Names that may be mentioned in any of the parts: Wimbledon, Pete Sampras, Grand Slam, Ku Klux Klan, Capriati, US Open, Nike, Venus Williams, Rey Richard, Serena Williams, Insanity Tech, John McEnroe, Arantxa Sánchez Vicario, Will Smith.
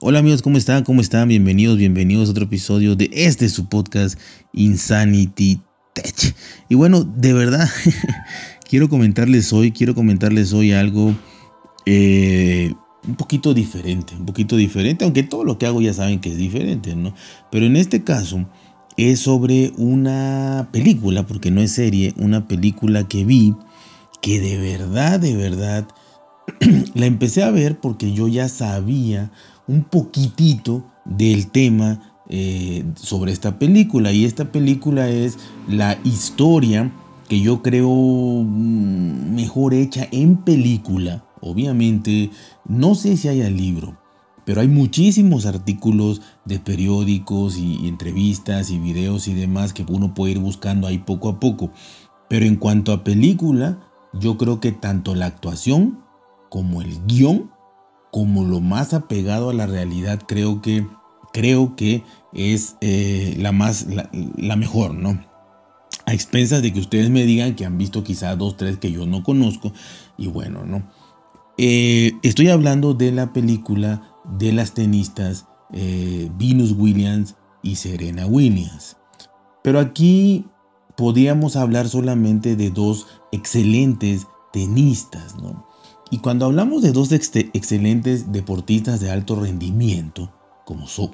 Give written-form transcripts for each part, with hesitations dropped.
Hola amigos, ¿cómo están? Bienvenidos a otro episodio de este su podcast Insanity Tech. Y bueno, de verdad, quiero comentarles hoy algo un poquito diferente, aunque todo lo que hago ya saben que es diferente, ¿no? Pero en este caso es sobre una película, porque no es serie, una película que vi que de verdad, la empecé a ver porque yo ya sabía un poquitito del tema sobre esta película. Y esta película es la historia que yo creo mejor hecha en película. Obviamente, no sé si haya libro, pero hay muchísimos artículos de periódicos y entrevistas y videos y demás que uno puede ir buscando ahí poco a poco. Pero en cuanto a película, yo creo que tanto la actuación como el guión, como lo más apegado a la realidad, creo que es la mejor, ¿no? A expensas de que ustedes me digan que han visto quizás 2, 3 que yo no conozco. Y bueno, ¿no? Estoy hablando de la película de las tenistas Venus Williams y Serena Williams. Pero aquí podíamos hablar solamente de dos excelentes tenistas, ¿no? Y cuando hablamos de dos excelentes deportistas de alto rendimiento,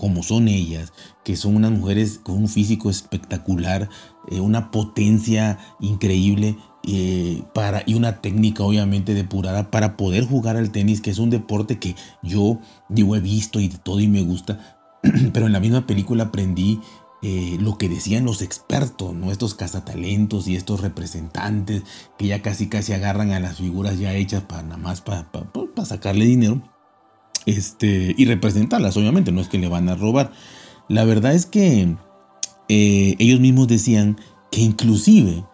como son ellas, que son unas mujeres con un físico espectacular, una potencia increíble y una técnica obviamente depurada para poder jugar al tenis, que es un deporte que yo he visto y de todo y me gusta, pero en la misma película aprendí lo que decían los expertos, ¿no? Estos cazatalentos y estos representantes que ya casi agarran a las figuras ya hechas para nada más para sacarle dinero y representarlas, obviamente, no es que le van a robar. La verdad es que ellos mismos decían que inclusive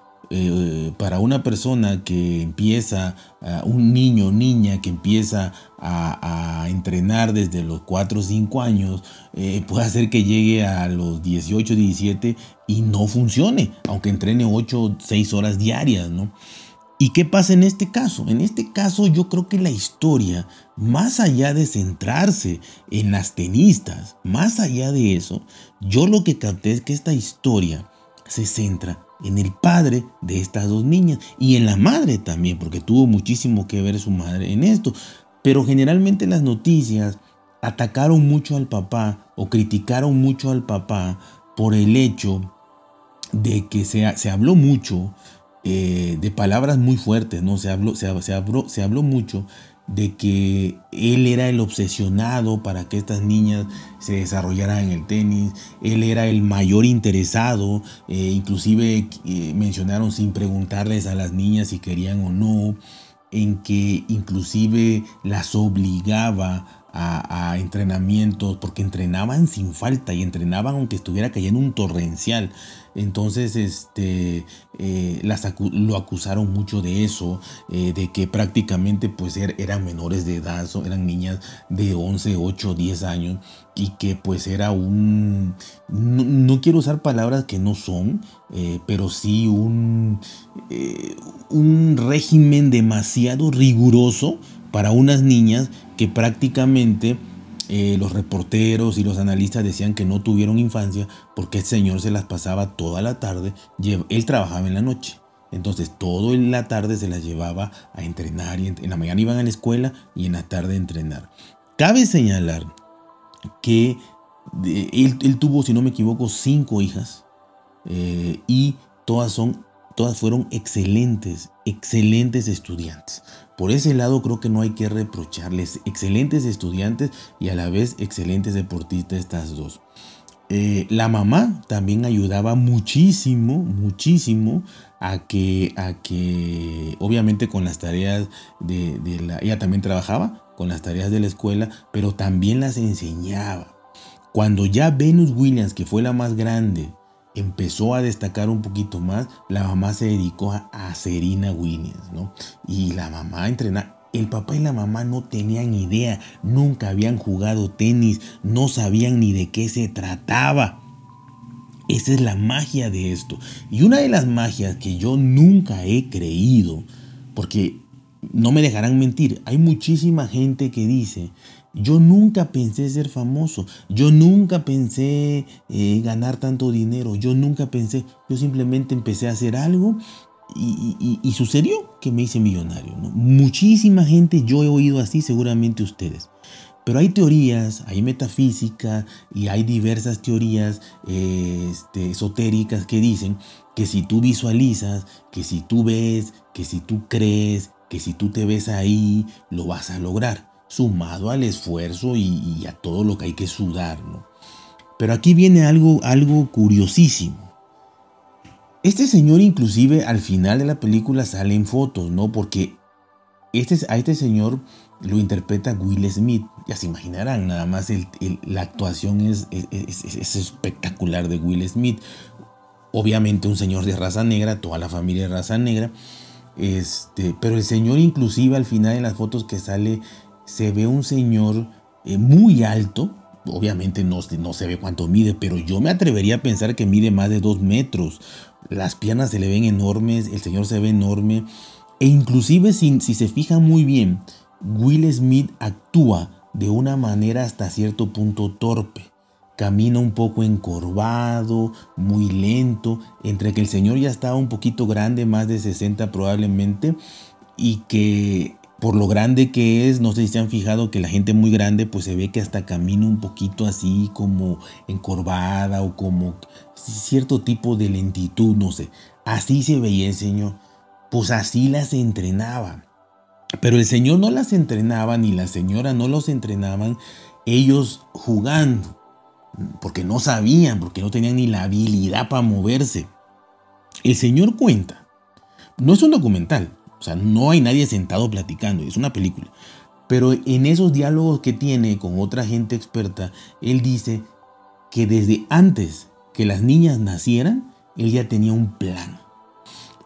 para una persona que empieza, un niño o niña que empieza a entrenar desde los 4 o 5 años, puede hacer que llegue a los 18, 17 y no funcione, aunque entrene 8 o 6 horas diarias, ¿no? ¿Y qué pasa en este caso? En este caso yo creo que la historia, más allá de centrarse en las tenistas, más allá de eso, yo lo que capté es que esta historia se centra en el padre de estas dos niñas y en la madre también, porque tuvo muchísimo que ver su madre en esto. Pero generalmente las noticias atacaron mucho al papá o criticaron mucho al papá por el hecho de que se habló mucho de palabras muy fuertes, ¿no? Se habló mucho de que él era el obsesionado para que estas niñas se desarrollaran en el tenis. Él era el mayor interesado. Inclusive mencionaron sin preguntarles a las niñas si querían o no, en que inclusive las obligaba a entrenamientos, porque entrenaban sin falta y entrenaban aunque estuviera cayendo un torrencial. Entonces lo acusaron mucho de eso, de que prácticamente pues eran menores de edad, eran niñas de 11, 8, 10 años, y que pues era no quiero usar palabras que no son, pero sí un régimen demasiado riguroso para unas niñas que prácticamente los reporteros y los analistas decían que no tuvieron infancia, porque el señor se las pasaba toda la tarde. Él trabajaba en la noche, entonces toda la tarde se las llevaba a entrenar, y en la mañana iban a la escuela y en la tarde a entrenar. Cabe señalar que él tuvo, si no me equivoco, 5 hijas, y todas fueron excelentes estudiantes. Por ese lado creo que no hay que reprocharles, excelentes estudiantes y a la vez excelentes deportistas estas dos. La mamá también ayudaba muchísimo a que obviamente con las tareas ella también trabajaba con las tareas de la escuela, pero también las enseñaba. Cuando ya Venus Williams, que fue la más grande, empezó a destacar un poquito más, la mamá se dedicó a Serena Williams, ¿no? Y la mamá entrenaba. El papá y la mamá no tenían idea, nunca habían jugado tenis, no sabían ni de qué se trataba. Esa es la magia de esto. Y una de las magias que yo nunca he creído, porque no me dejarán mentir, hay muchísima gente que dice: yo nunca pensé ser famoso, yo nunca pensé ganar tanto dinero, yo nunca pensé, yo simplemente empecé a hacer algo y sucedió que me hice millonario, ¿no? Muchísima gente, yo he oído así, seguramente ustedes. Pero hay teorías, hay metafísica y hay diversas teorías esotéricas que dicen que si tú visualizas, que si tú ves, que si tú crees, que si tú te ves ahí, lo vas a lograr, sumado al esfuerzo y a todo lo que hay que sudar, ¿no? Pero aquí viene algo curiosísimo. Este señor inclusive al final de la película sale en fotos, ¿no? Porque a este señor lo interpreta Will Smith. Ya se imaginarán, nada más la actuación es espectacular de Will Smith. Obviamente un señor de raza negra, toda la familia de raza negra. Pero el señor inclusive al final en las fotos que sale se ve un señor muy alto. Obviamente no se ve cuánto mide, pero yo me atrevería a pensar que mide más de 2 metros. Las piernas se le ven enormes, el señor se ve enorme. E inclusive si se fijan muy bien, Will Smith actúa de una manera hasta cierto punto torpe. Camina un poco encorvado, muy lento, entre que el señor ya estaba un poquito grande, más de 60 probablemente, y que por lo grande que es, no sé si se han fijado que la gente muy grande pues se ve que hasta camina un poquito así como encorvada o como cierto tipo de lentitud, no sé. Así se veía el señor, pues así las entrenaba. Pero el señor no las entrenaba, ni la señora no los entrenaban, ellos jugando, porque no sabían, porque no tenían ni la habilidad para moverse. El señor cuenta, no es un documental, o sea, no hay nadie sentado platicando, es una película. Pero en esos diálogos que tiene con otra gente experta, él dice que desde antes que las niñas nacieran, él ya tenía un plan.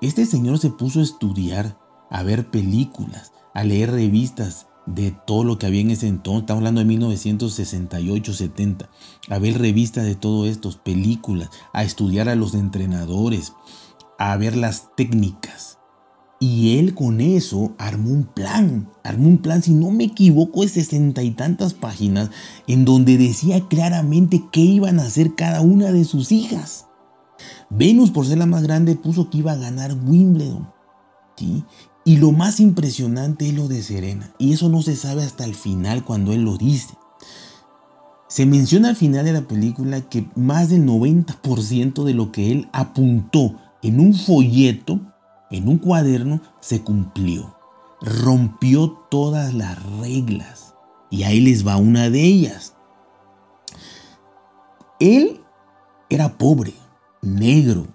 Este señor se puso a estudiar, a ver películas, a leer revistas de todo lo que había en ese entonces. Estamos hablando de 1968-70. A ver revistas de todo esto, películas, a estudiar a los entrenadores, a ver las técnicas. Y él con eso armó un plan, si no me equivoco, de 60 y tantas páginas, en donde decía claramente qué iban a hacer cada una de sus hijas. Venus, por ser la más grande, puso que iba a ganar Wimbledon, ¿sí? Y lo más impresionante es lo de Serena. Y eso no se sabe hasta el final cuando él lo dice. Se menciona al final de la película que más del 90% de lo que él apuntó en un folleto, en un cuaderno, se cumplió. Rompió todas las reglas. Y ahí les va una de ellas. Él era pobre, negro.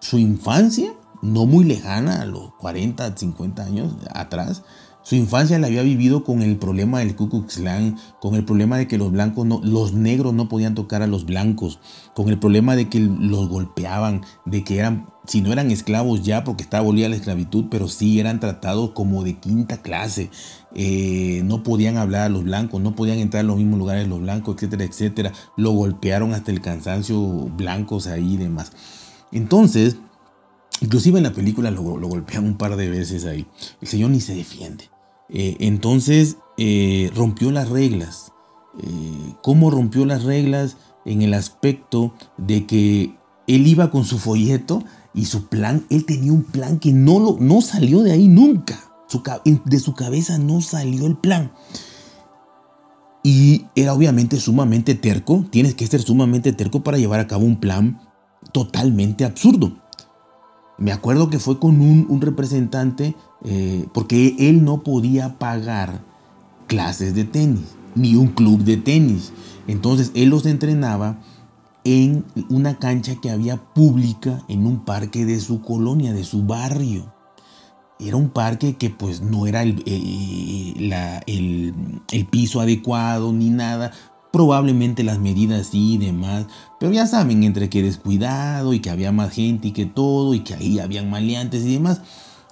Su infancia, no muy lejana, a los 40, 50 años atrás, su infancia la había vivido con el problema del Ku Klux Klan, con el problema de que los negros no podían tocar a los blancos, con el problema de que los golpeaban, de que si no eran esclavos ya, porque estaba abolida la esclavitud, pero sí eran tratados como de quinta clase. No podían hablar a los blancos, no podían entrar a los mismos lugares los blancos, etcétera, etcétera. Lo golpearon hasta el cansancio, blancos ahí y demás. Entonces, inclusive en la película lo golpean un par de veces ahí. El señor ni se defiende. Entonces rompió las reglas. ¿Cómo rompió las reglas? En el aspecto de que él iba con su folleto y su plan. Él tenía un plan que no salió de ahí nunca. De su cabeza no salió el plan. Y era obviamente sumamente terco. Tienes que ser sumamente terco para llevar a cabo un plan totalmente absurdo. Me acuerdo que fue con un representante porque él no podía pagar clases de tenis, ni un club de tenis. Entonces él los entrenaba en una cancha que había pública en un parque de su colonia, de su barrio. Era un parque que pues no era el piso adecuado ni nada. Probablemente las medidas sí y demás, pero ya saben, entre que descuidado y que había más gente y que todo, y que ahí habían maleantes y demás,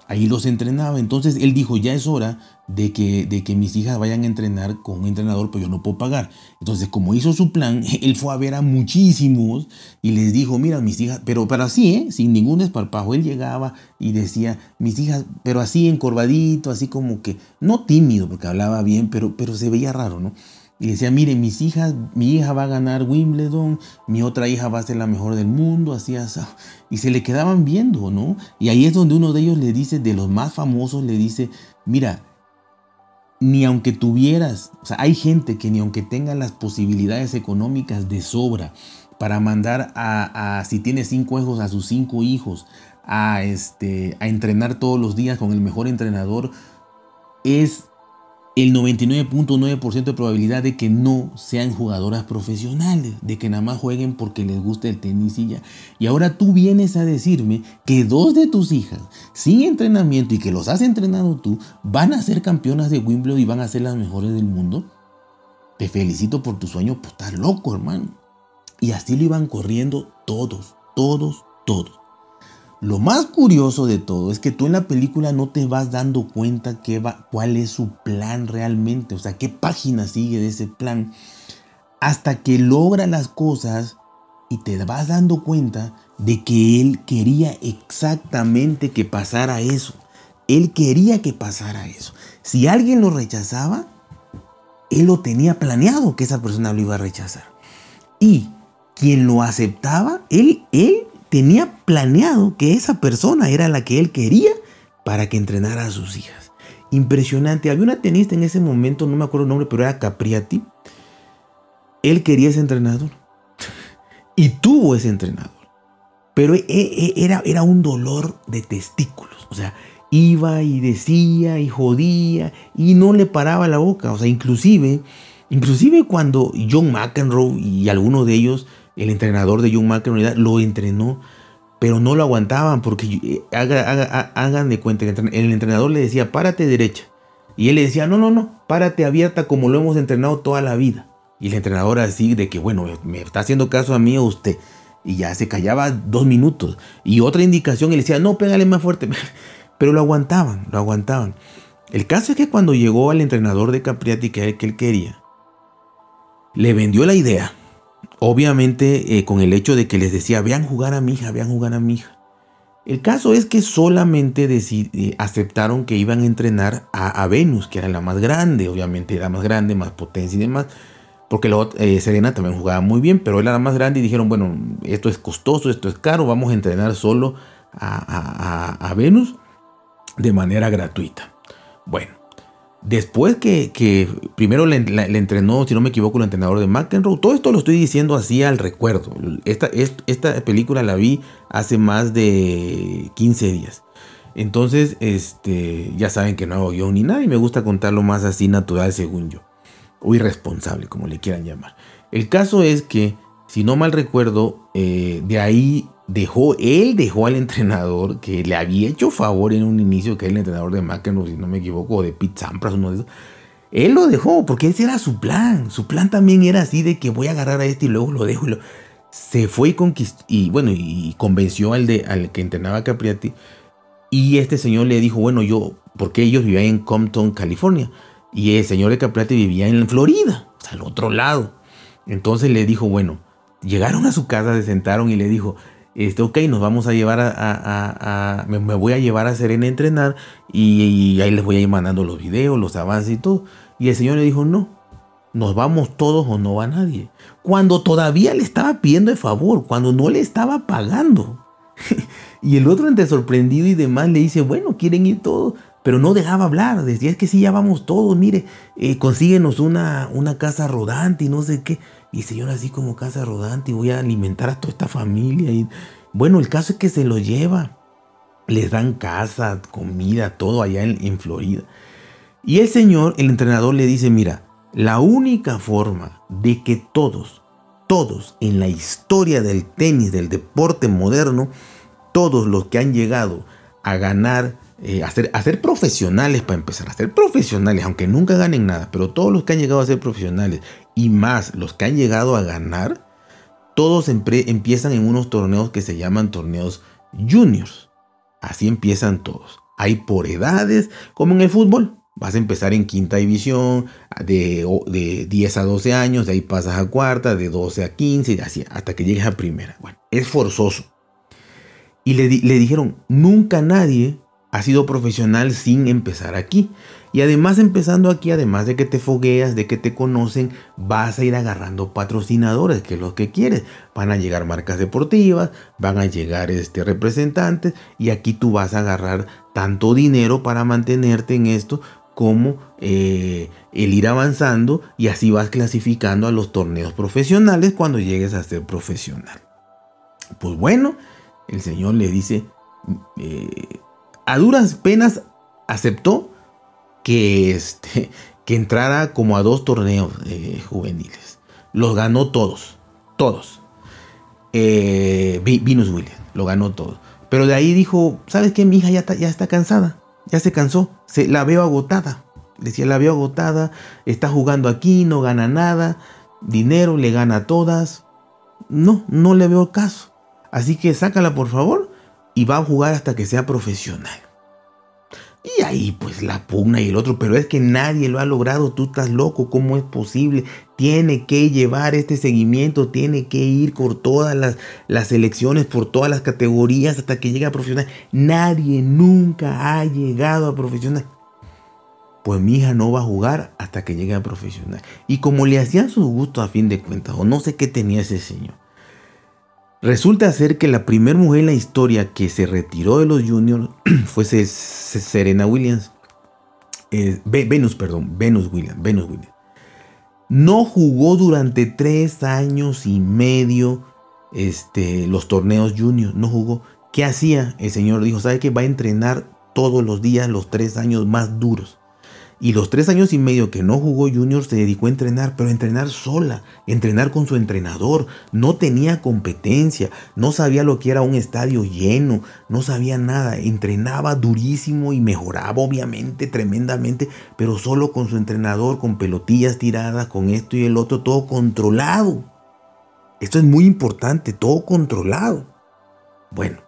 ahí los entrenaba. Entonces él dijo, ya es hora de que mis hijas vayan a entrenar con un entrenador, pues yo no puedo pagar. Entonces, como hizo su plan, él fue a ver a muchísimos y les dijo, mira, mis hijas, pero así, sin ningún desparpajo, él llegaba y decía, mis hijas, pero así encorvadito, así como que, no tímido, porque hablaba bien, pero se veía raro, ¿no? Y decía, miren, mis hijas, mi hija va a ganar Wimbledon, mi otra hija va a ser la mejor del mundo, así, así. Y se le quedaban viendo, ¿no? Y ahí es donde uno de ellos le dice, de los más famosos, le dice, mira, ni aunque tuvieras, o sea, hay gente que ni aunque tenga las posibilidades económicas de sobra para mandar a si tiene 5 hijos, a sus 5 hijos, a entrenar todos los días con el mejor entrenador, es el 99.9% de probabilidad de que no sean jugadoras profesionales, de que nada más jueguen porque les gusta el tenis y ya. Y ahora tú vienes a decirme que 2 de tus hijas, sin entrenamiento y que los has entrenado tú, van a ser campeonas de Wimbledon y van a ser las mejores del mundo. Te felicito por tu sueño, pues estás loco, hermano. Y así lo iban corriendo todos. Lo más curioso de todo es que tú en la película no te vas dando cuenta cuál es su plan realmente, o sea, qué página sigue de ese plan, hasta que logra las cosas y te vas dando cuenta de que él quería exactamente que pasara eso. Él quería que pasara eso. Si alguien lo rechazaba, él lo tenía planeado que esa persona lo iba a rechazar. Y quien lo aceptaba, él tenía planeado que esa persona era la que él quería para que entrenara a sus hijas. Impresionante. Había una tenista en ese momento, no me acuerdo el nombre, pero era Capriati. Él quería ese entrenador y tuvo ese entrenador. Pero era un dolor de testículos. O sea, iba y decía y jodía y no le paraba la boca. O sea, inclusive cuando John McEnroe y alguno de ellos, el entrenador de John McEnroe, lo entrenó, pero no lo aguantaban porque hagan de cuenta que el entrenador le decía, párate derecha. Y él le decía, no, párate abierta como lo hemos entrenado toda la vida. Y el entrenador así de que, bueno, me está haciendo caso a mí o usted. Y ya se callaba 2 minutos. Y otra indicación, él decía, no, pégale más fuerte. Pero lo aguantaban. El caso es que cuando llegó al entrenador de Capriati que él quería, le vendió la idea. Obviamente con el hecho de que les decía, vean jugar a mi hija. El caso es que solamente aceptaron que iban a entrenar a Venus, que era la más grande, obviamente era más grande, más potencia y demás, porque Serena también jugaba muy bien, pero él era la más grande y dijeron, bueno, esto es costoso, esto es caro, vamos a entrenar solo a Venus de manera gratuita. Bueno. Después que primero le entrenó, si no me equivoco, el entrenador de McEnroe. Todo esto lo estoy diciendo así al recuerdo. Esta película la vi hace más de 15 días. Entonces, ya saben que no hago guión ni nada y me gusta contarlo más así natural, según yo. O irresponsable, como le quieran llamar. El caso es que, si no mal recuerdo, de ahí él dejó al entrenador que le había hecho favor en un inicio, que era el entrenador de McEnroe, si no me equivoco, o de Pete Sampras, uno de esos. Él lo dejó porque ese era su plan. Su plan también era así de que voy a agarrar a este y luego lo dejo. Se fue y conquistó, y convenció al que entrenaba a Capriati. Y este señor le dijo, bueno, porque ellos vivían en Compton, California. Y el señor de Capriati vivía en Florida, o sea, al otro lado. Entonces le dijo, bueno, llegaron a su casa, se sentaron y le dijo, ok, nos vamos a llevar me voy a llevar a Serena a entrenar y ahí les voy a ir mandando los videos, los avances y todo. Y el señor le dijo, no, nos vamos todos o no va nadie. Cuando todavía le estaba pidiendo el favor, cuando no le estaba pagando. Y el otro, entre sorprendido y demás, le dice, bueno, quieren ir todos. Pero no dejaba hablar, decía, es que sí, ya vamos todos, mire, consíguenos una casa rodante y no sé qué. Y el señor así como casa rodante y voy a alimentar a toda esta familia. Y bueno, el caso es que se lo lleva. Les dan casa, comida, todo allá en Florida. Y el señor, el entrenador le dice, mira, la única forma de que todos en la historia del tenis, del deporte moderno, todos los que han llegado a ganar, a ser profesionales para empezar, a ser profesionales, aunque nunca ganen nada, pero todos los que han llegado a ser profesionales y más los que han llegado a ganar, todos empiezan en unos torneos que se llaman torneos juniors. Así empiezan todos. Hay por edades, como en el fútbol. Vas a empezar en quinta división, de 10 a 12 años, de ahí pasas a cuarta, de 12 a 15, y así, hasta que llegues a primera. Bueno, es forzoso. Y le dijeron, nunca nadie ha sido profesional sin empezar aquí. Y además, empezando aquí, además de que te fogueas, de que te conocen, vas a ir agarrando patrocinadores, que es lo que quieres. Van a llegar marcas deportivas, van a llegar representantes, y aquí tú vas a agarrar tanto dinero para mantenerte en esto, como el ir avanzando, y así vas clasificando a los torneos profesionales cuando llegues a ser profesional. Pues bueno, el señor le dice, a duras penas aceptó que entrara como a 2 torneos juveniles. Los ganó todos. Venus Williams, lo ganó todos. Pero de ahí dijo, ¿sabes qué? Mi hija ya está cansada. Ya se cansó, la veo agotada. Decía, la veo agotada, está jugando aquí, no gana nada, dinero, le gana a todas. No le veo caso. Así que sácala, por favor, y va a jugar hasta que sea profesional. Y ahí pues la pugna y el otro, pero es que nadie lo ha logrado, tú estás loco, ¿cómo es posible? Tiene que llevar este seguimiento, tiene que ir por todas las selecciones, por todas las categorías hasta que llegue a profesional. Nadie nunca ha llegado a profesional. Pues mi hija no va a jugar hasta que llegue a profesional. Y como le hacían sus gustos a fin de cuentas, o no sé qué tenía ese señor. Resulta ser que la primera mujer en la historia que se retiró de los juniors fue Venus Williams. No jugó durante 3 años y medio los torneos juniors, no jugó. ¿Qué hacía? El señor dijo, ¿sabe qué? Va a entrenar todos los días los 3 años más duros. Y los 3 años y medio que no jugó junior se dedicó a entrenar, pero entrenar sola, entrenar con su entrenador. No tenía competencia, no sabía lo que era un estadio lleno, no sabía nada. Entrenaba durísimo y mejoraba obviamente tremendamente, pero solo con su entrenador, con pelotillas tiradas, con esto y el otro, todo controlado. Esto es muy importante, todo controlado. Bueno,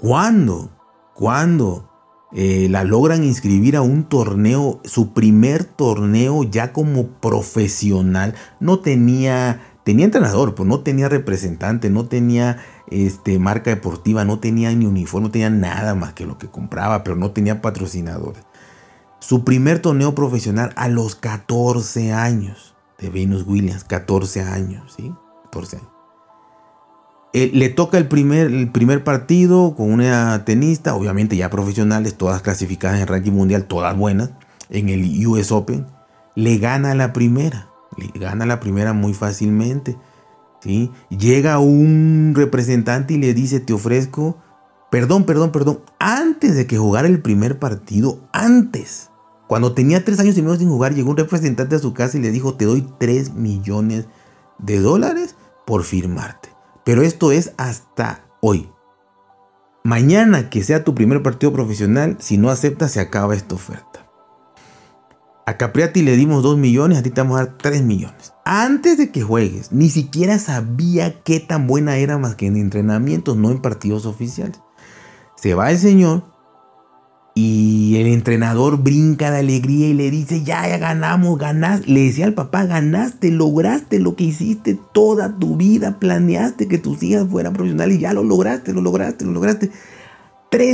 ¿Cuándo? La logran inscribir a un torneo, su primer torneo ya como profesional. Tenía entrenador, pero no tenía representante, no tenía marca deportiva, no tenía ni uniforme, no tenía nada más que lo que compraba, pero no tenía patrocinadores. Su primer torneo profesional a los 14 años de Venus Williams, 14 años, ¿sí? 14 años. Le toca el primer partido con una tenista, obviamente ya profesionales, todas clasificadas en el ranking mundial, todas buenas, en el US Open. Le gana la primera muy fácilmente, ¿sí? Llega un representante y le dice, te ofrezco, perdón, antes de que jugara el primer partido, cuando tenía 3 años y medio sin jugar, llegó un representante a su casa y le dijo, te doy $3 millones por firmarte. Pero esto es hasta hoy. Mañana que sea tu primer partido profesional, si no aceptas, se acaba esta oferta. A Capriati le dimos $2 millones, a ti te vamos a dar $3 millones. Antes de que juegues, ni siquiera sabía qué tan buena era más que en entrenamientos, no en partidos oficiales. Se va el señor y el entrenador brinca de alegría y le dice, ya ganamos, ganás. Le decía al papá, ganaste, lograste lo que hiciste toda tu vida, planeaste que tus hijas fueran profesionales y ya lo lograste. $3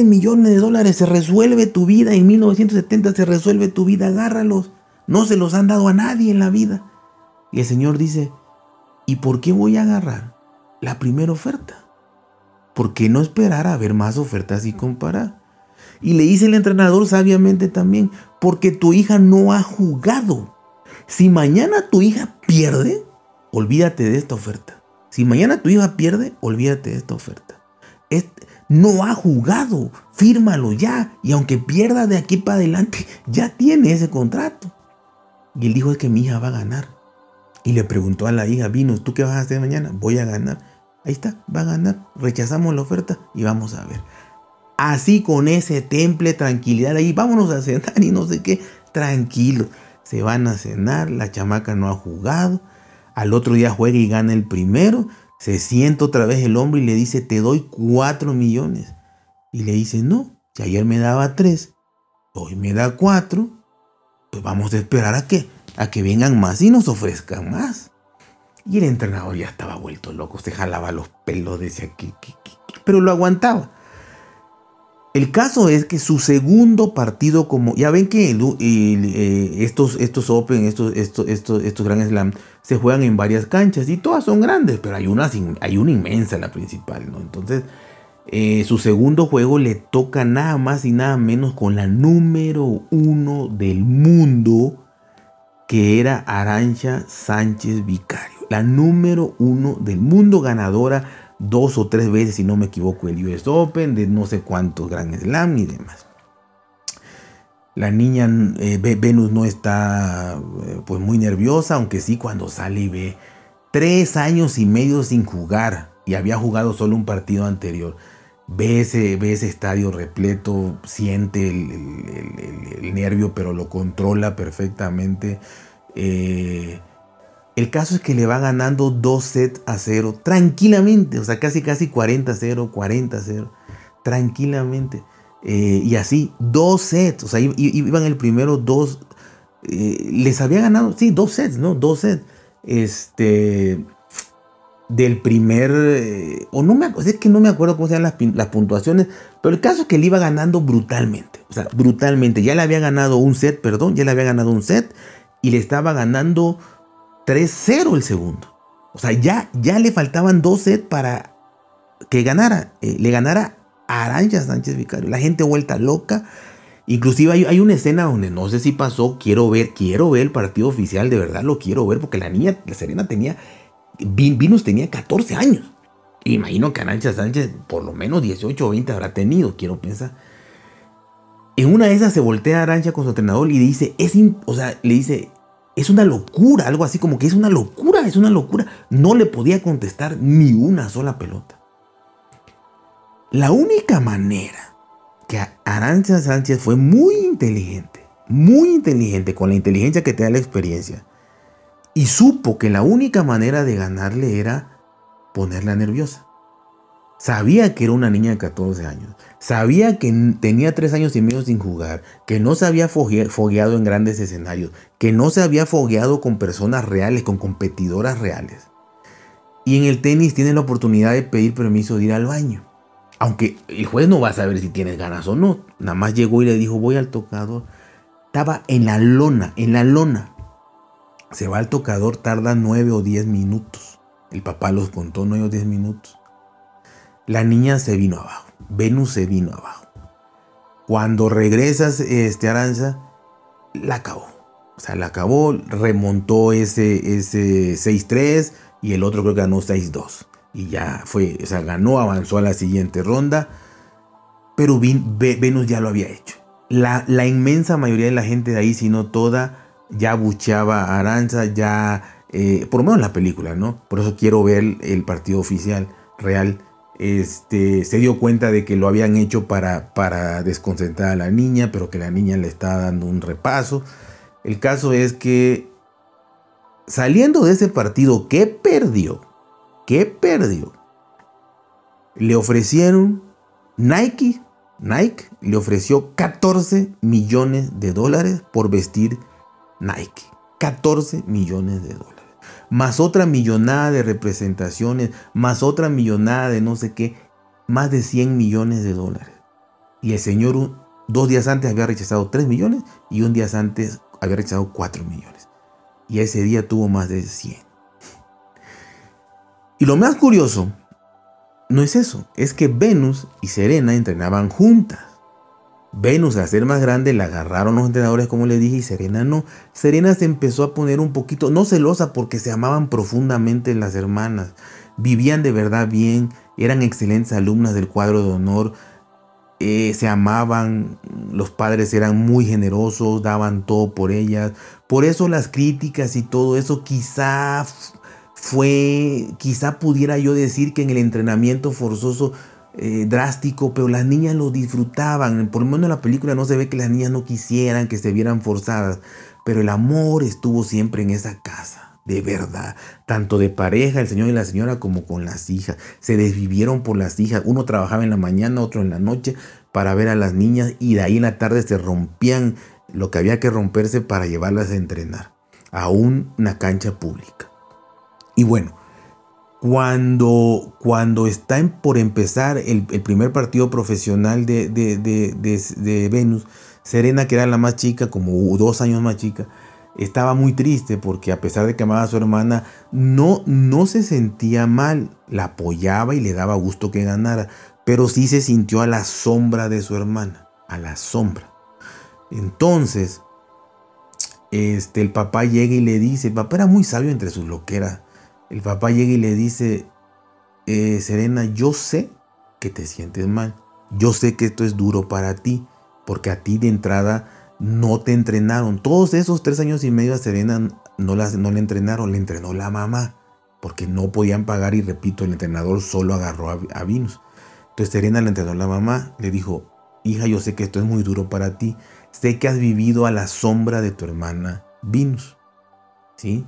millones, se resuelve tu vida, en 1970 se resuelve tu vida, agárralos. No se los han dado a nadie en la vida. Y el señor dice, ¿y por qué voy a agarrar la primera oferta? ¿Por qué no esperar a ver más ofertas y comparar? Y le dice el entrenador sabiamente también, porque tu hija no ha jugado. Si mañana tu hija pierde, olvídate de esta oferta. No ha jugado, fírmalo ya. Y aunque pierda de aquí para adelante, ya tiene ese contrato. Y él dijo, es que mi hija va a ganar. Y le preguntó a la hija, Venus, ¿tú qué vas a hacer mañana? Voy a ganar. Ahí está, va a ganar. Rechazamos la oferta y vamos a ver. Así, con ese temple, tranquilidad ahí, vámonos a cenar y no sé qué, tranquilo. Se van a cenar, la chamaca no ha jugado, al otro día juega y gana el primero, se sienta otra vez el hombre y le dice, te doy $4 millones. Y le dice, no, que ayer me daba 3 hoy me da 4, pues vamos a esperar a que vengan más y nos ofrezcan más. Y el entrenador ya estaba vuelto loco, se jalaba los pelos, decía que, pero lo aguantaba. El caso es que su segundo partido, como ya ven que estos Grand Slam se juegan en varias canchas y todas son grandes, pero hay una inmensa, la principal, ¿no? Entonces, su segundo juego le toca nada más y nada menos con la número 1 del mundo, que era Arantxa Sánchez Vicario, la número 1 del mundo, ganadora 2 o 3 veces, si no me equivoco, el US Open, de no sé cuántos Grand Slam y demás. La niña Venus no está pues muy nerviosa, aunque sí cuando sale y ve 3 años y medio sin jugar, y había jugado solo un partido anterior. Ve ese estadio repleto, siente el nervio, pero lo controla perfectamente. El caso es que le va ganando 2-0 tranquilamente, o sea, casi 40-0, 40-0, tranquilamente. Y así, 2 sets, o sea, iban el primero 2, les había ganado, sí, 2 sets, ¿no? 2 sets, del primer, o no me acuerdo, es que no me acuerdo cómo sean las puntuaciones, pero el caso es que le iba ganando brutalmente, o sea, brutalmente. Ya le había ganado un set, y le estaba ganando 3-0 el segundo. O sea, ya le faltaban 2 sets para que le ganara a Arantxa Sánchez Vicario. La gente vuelta loca. Inclusive hay una escena donde no sé si pasó. Quiero ver el partido oficial. De verdad lo quiero ver. Porque la niña, la Serena Venus tenía 14 años. Imagino que Arantxa Sánchez por lo menos 18 o 20 habrá tenido. Quiero pensar. En una de esas se voltea Arantxa con su entrenador y dice, es una locura, algo así como que es una locura. No le podía contestar ni una sola pelota. La única manera que Arantxa Sánchez fue muy inteligente, con la inteligencia que te da la experiencia, y supo que la única manera de ganarle era ponerla nerviosa. Sabía que era una niña de 14 años. Sabía que tenía 3 años y medio sin jugar. Que no se había fogueado en grandes escenarios. Que no se había fogueado con personas reales, con competidoras reales. Y en el tenis tienes la oportunidad de pedir permiso de ir al baño. Aunque el juez no va a saber si tienes ganas o no. Nada más llegó y le dijo, voy al tocador. Estaba en la lona. Se va al tocador, tarda 9 o 10 minutos. El papá los contó, 9 o 10 minutos. La niña se vino abajo. Venus se vino abajo. Cuando regresas, Arantxa la acabó. Remontó ese 6-3 y el otro creo que ganó 6-2. Y ya fue, o sea, ganó, avanzó a la siguiente ronda. Pero Venus ya lo había hecho. La inmensa mayoría de la gente de ahí, si no toda, ya bucheaba a Arantxa, ya, por lo menos la película, ¿no? Por eso quiero ver el partido oficial real. Se dio cuenta de que lo habían hecho para desconcentrar a la niña, pero que la niña le estaba dando un repaso. El caso es que saliendo de ese partido que perdió, le ofrecieron Nike le ofreció $14 millones por vestir Nike, $14 millones, más otra millonada de representaciones, más otra millonada de no sé qué, más de $100 millones. Y el señor 2 días antes había rechazado 3 millones y 1 día antes había rechazado 4 millones. Y ese día tuvo más de 100. Y lo más curioso no es eso, es que Venus y Serena entrenaban juntas. Venus, al ser más grande, la agarraron los entrenadores, como les dije, y Serena no. Serena se empezó a poner un poquito, no celosa, porque se amaban profundamente las hermanas. Vivían de verdad bien, eran excelentes alumnas del cuadro de honor, se amaban, los padres eran muy generosos, daban todo por ellas. Por eso las críticas y todo eso quizá pudiera yo decir que en el entrenamiento forzoso, drástico, pero las niñas lo disfrutaban. Por lo menos en la película no se ve que las niñas no quisieran que se vieran forzadas, pero el amor estuvo siempre en esa casa, de verdad, tanto de pareja, el señor y la señora, como con las hijas. Se desvivieron por las hijas, uno trabajaba en la mañana, otro en la noche, para ver a las niñas, y de ahí en la tarde se rompían lo que había que romperse para llevarlas a entrenar a una cancha pública. Y bueno, cuando está por empezar el primer partido profesional de Venus, Serena, que era la más chica, como 2 años más chica, estaba muy triste porque, a pesar de que amaba a su hermana, no se sentía mal, la apoyaba y le daba gusto que ganara, pero sí se sintió a la sombra de su hermana, a la sombra. Entonces, el papá llega y le dice, el papá era muy sabio entre sus loqueras, el papá llega y le dice, Serena, yo sé que te sientes mal, yo sé que esto es duro para ti, porque a ti de entrada no te entrenaron. Todos esos 3 años y medio a Serena no le entrenaron, le entrenó la mamá, porque no podían pagar, y repito, el entrenador solo agarró a Venus. Entonces Serena le entrenó la mamá, le dijo, hija, yo sé que esto es muy duro para ti, sé que has vivido a la sombra de tu hermana Venus, ¿sí?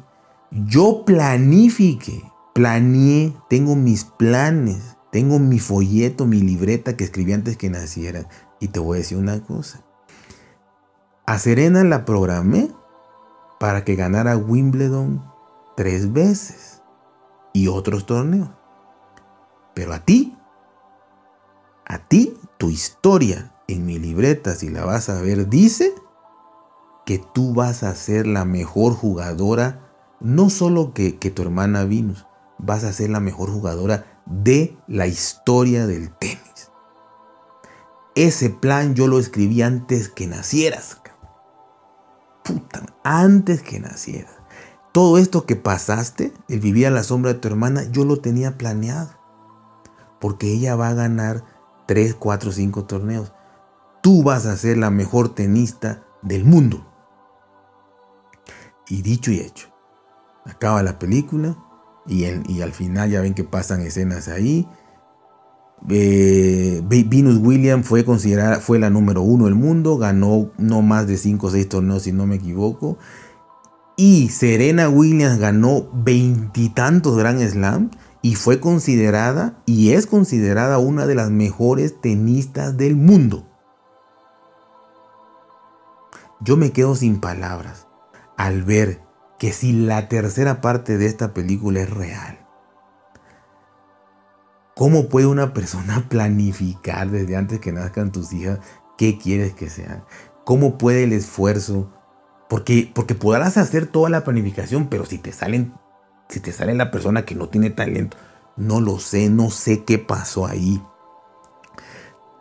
Yo planeé, tengo mis planes, tengo mi folleto, mi libreta que escribí antes que nacieras. Y te voy a decir una cosa, a Serena la programé para que ganara Wimbledon 3 veces y otros torneos. Pero a ti, tu historia en mi libreta, si la vas a ver, dice que tú vas a ser la mejor jugadora. No solo que tu hermana Venus, vas a ser la mejor jugadora de la historia del tenis. Ese plan yo lo escribí antes que nacieras. Puta, antes que nacieras. Todo esto que pasaste, el vivir a la sombra de tu hermana, yo lo tenía planeado. Porque ella va a ganar 3, 4, 5 torneos. Tú vas a ser la mejor tenista del mundo. Y dicho y hecho. Acaba la película y al final ya ven que pasan escenas ahí. Venus Williams fue la número 1 del mundo. Ganó no más de 5 o 6 torneos, si no me equivoco. Y Serena Williams ganó 20 y tantos Grand Slam. Y fue considerada y es considerada una de las mejores tenistas del mundo. Yo me quedo sin palabras al ver que si la tercera parte de esta película es real, ¿cómo puede una persona planificar desde antes que nazcan tus hijas qué quieres que sean? ¿Cómo puede el esfuerzo? Porque podrás hacer toda la planificación, pero si te sale la persona que no tiene talento, no lo sé, no sé qué pasó ahí.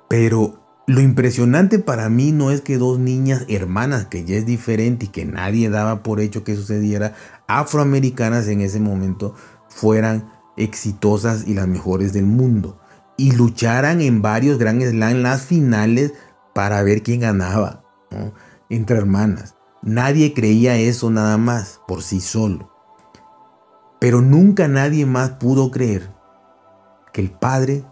Pero lo impresionante para mí no es que 2 niñas hermanas, que ya es diferente y que nadie daba por hecho que sucediera, afroamericanas en ese momento, fueran exitosas y las mejores del mundo, y lucharan en varios Grand Slam, las finales, para ver quién ganaba, ¿no? Entre hermanas. Nadie creía eso nada más por sí solo. Pero nunca nadie más pudo creer que el padre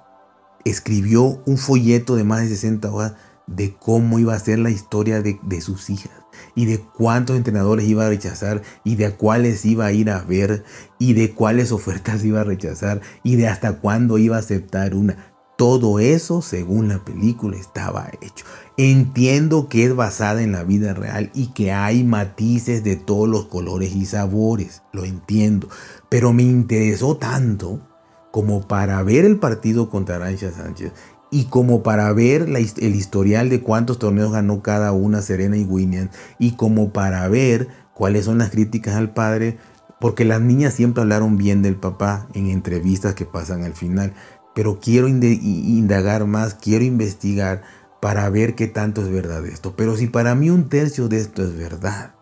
escribió un folleto de más de 60 hojas de cómo iba a ser la historia de sus hijas, y de cuántos entrenadores iba a rechazar, y de cuáles iba a ir a ver, y de cuáles ofertas iba a rechazar, y de hasta cuándo iba a aceptar una. Todo eso, según la película, estaba hecho. Entiendo que es basada en la vida real y que hay matices de todos los colores y sabores, lo entiendo, pero me interesó tanto como para ver el partido contra Arantxa Sánchez, y como para ver el historial de cuántos torneos ganó cada una, Serena y Williams, y como para ver cuáles son las críticas al padre, porque las niñas siempre hablaron bien del papá en entrevistas que pasan al final, pero quiero indagar más, quiero investigar para ver qué tanto es verdad esto. Pero si para mí 1/3 de esto es verdad,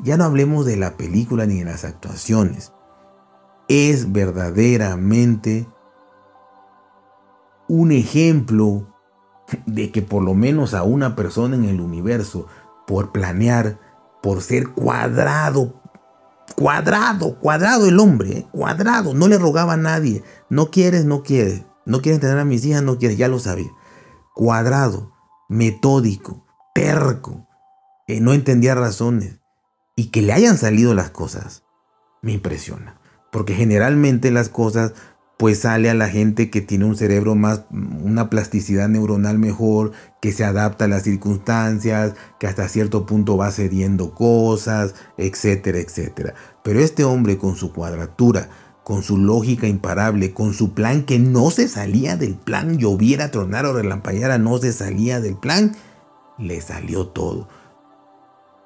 ya no hablemos de la película ni de las actuaciones, es verdaderamente un ejemplo de que por lo menos a una persona en el universo, por planear, por ser cuadrado el hombre, cuadrado, no le rogaba a nadie, no quieres tener a mis hijas, no quieres, ya lo sabía, cuadrado, metódico, terco, no entendía razones, y que le hayan salido las cosas, me impresiona. Porque generalmente las cosas pues sale a la gente que tiene un cerebro más, una plasticidad neuronal mejor, que se adapta a las circunstancias, que hasta cierto punto va cediendo cosas, etcétera, etcétera. Pero este hombre, con su cuadratura, con su lógica imparable, con su plan que no se salía del plan, lloviera, tronara o relampagueara, no se salía del plan, le salió todo.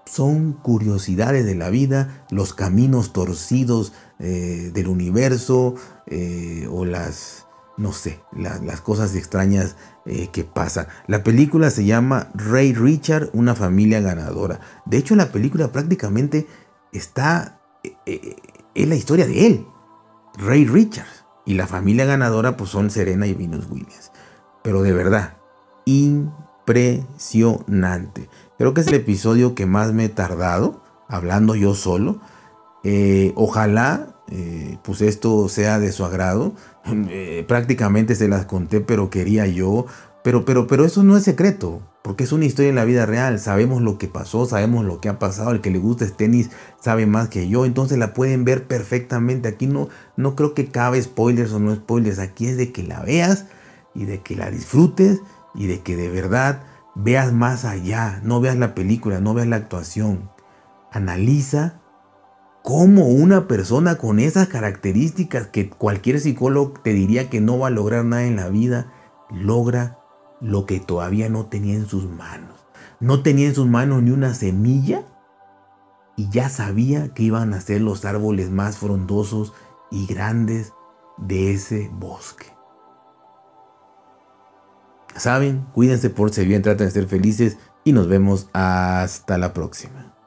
Son curiosidades de la vida, los caminos torcidos del universo, o las, no sé, las cosas extrañas que pasan. La película se llama Rey Richard, una familia ganadora. De hecho, la película prácticamente está, es la historia de él, Rey Richard. Y la familia ganadora pues son Serena y Venus Williams. Pero de verdad, impresionante. Creo que es el episodio que más me he tardado hablando yo solo. Ojalá pues esto sea de su agrado. Prácticamente se las conté, pero quería yo. Pero eso no es secreto, porque es una historia en la vida real. Sabemos lo que pasó, sabemos lo que ha pasado. El que le gusta el tenis sabe más que yo. Entonces la pueden ver perfectamente. Aquí no creo que cabe spoilers o no spoilers. Aquí es de que la veas y de que la disfrutes y de que de verdad veas más allá, no veas la película, no veas la actuación. Analiza cómo una persona con esas características, que cualquier psicólogo te diría que no va a lograr nada en la vida, logra lo que todavía no tenía en sus manos. No tenía en sus manos ni una semilla y ya sabía que iban a ser los árboles más frondosos y grandes de ese bosque. Saben, cuídense, pórtense bien, traten de ser felices y nos vemos hasta la próxima.